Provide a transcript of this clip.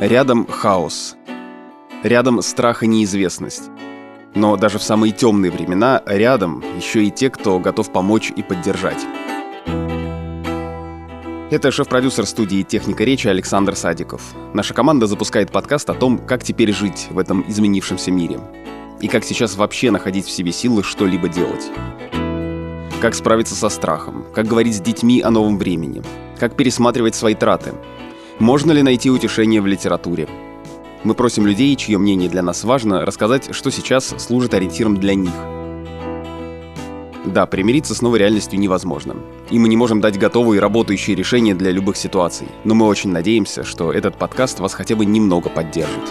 Рядом хаос. Рядом страх и неизвестность. Но даже в самые темные времена рядом еще и те, кто готов помочь и поддержать. Это шеф-продюсер студии «Техника речи» Александр Садиков. Наша команда запускает подкаст о том, как теперь жить в этом изменившемся мире. И как сейчас вообще находить в себе силы что-либо делать. Как справиться со страхом, как говорить с детьми о новом времени, как пересматривать свои траты. Можно ли найти утешение в литературе? Мы просим людей, чье мнение для нас важно, рассказать, что сейчас служит ориентиром для них. Да, примириться с новой реальностью невозможно. И мы не можем дать готовые работающие решения для любых ситуаций. Но мы очень надеемся, что этот подкаст вас хотя бы немного поддержит.